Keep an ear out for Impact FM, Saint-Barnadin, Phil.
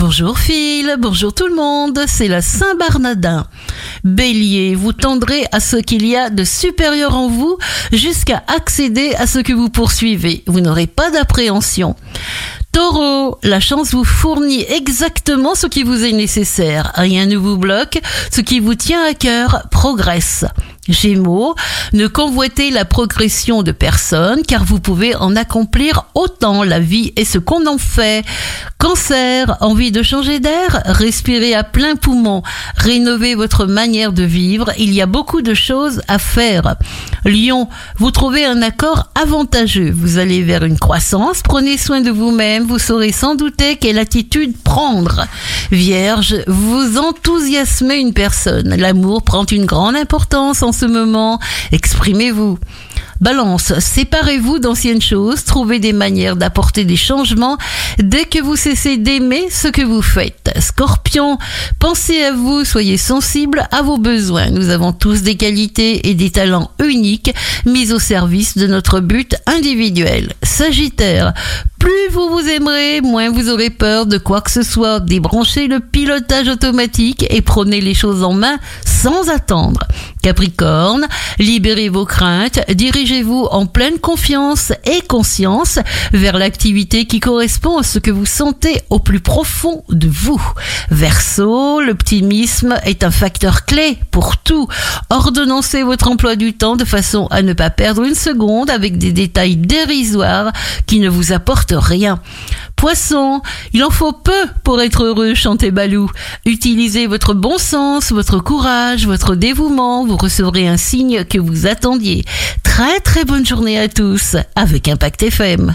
Bonjour Phil, bonjour tout le monde, c'est la Saint-Barnadin. Bélier, vous tendrez à ce qu'il y a de supérieur en vous jusqu'à accéder à ce que vous poursuivez. Vous n'aurez pas d'appréhension. Taureau, la chance vous fournit exactement ce qui vous est nécessaire. Rien ne vous bloque, ce qui vous tient à cœur progresse. Gémeaux, ne convoitez la progression de personne car vous pouvez en accomplir autant. La vie est ce qu'on en fait. Cancer, envie de changer d'air, respirez à plein poumon, rénovez votre manière de vivre, il y a beaucoup de choses à faire. Lion, vous trouvez un accord avantageux, vous allez vers une croissance, prenez soin de vous-même, vous saurez sans douter quelle attitude prendre. Vierge, vous enthousiasmez une personne, l'amour prend une grande importance en ce moment, exprimez-vous. Balance, séparez-vous d'anciennes choses, trouvez des manières d'apporter des changements dès que vous cessez d'aimer ce que vous faites. Scorpion, pensez à vous, soyez sensible à vos besoins. Nous avons tous des qualités et des talents uniques mis au service de notre but individuel. Sagittaire, plus vous vous aimerez, moins vous aurez peur de quoi que ce soit. Débranchez le pilotage automatique et prenez les choses en main sans attendre. Capricorne, libérez vos craintes, dirigez-vous en pleine confiance et conscience vers l'activité qui correspond à ce que vous sentez au plus profond de vous. Verseau, l'optimisme est un facteur clé pour tout. Ordonnancez votre emploi du temps de façon à ne pas perdre une seconde avec des détails dérisoires qui ne vous apportent rien. Poisson, il en faut peu pour être heureux, chantez Balou. Utilisez votre bon sens, votre courage, votre dévouement, vous recevrez un signe que vous attendiez. Très bonne journée à tous avec Impact FM.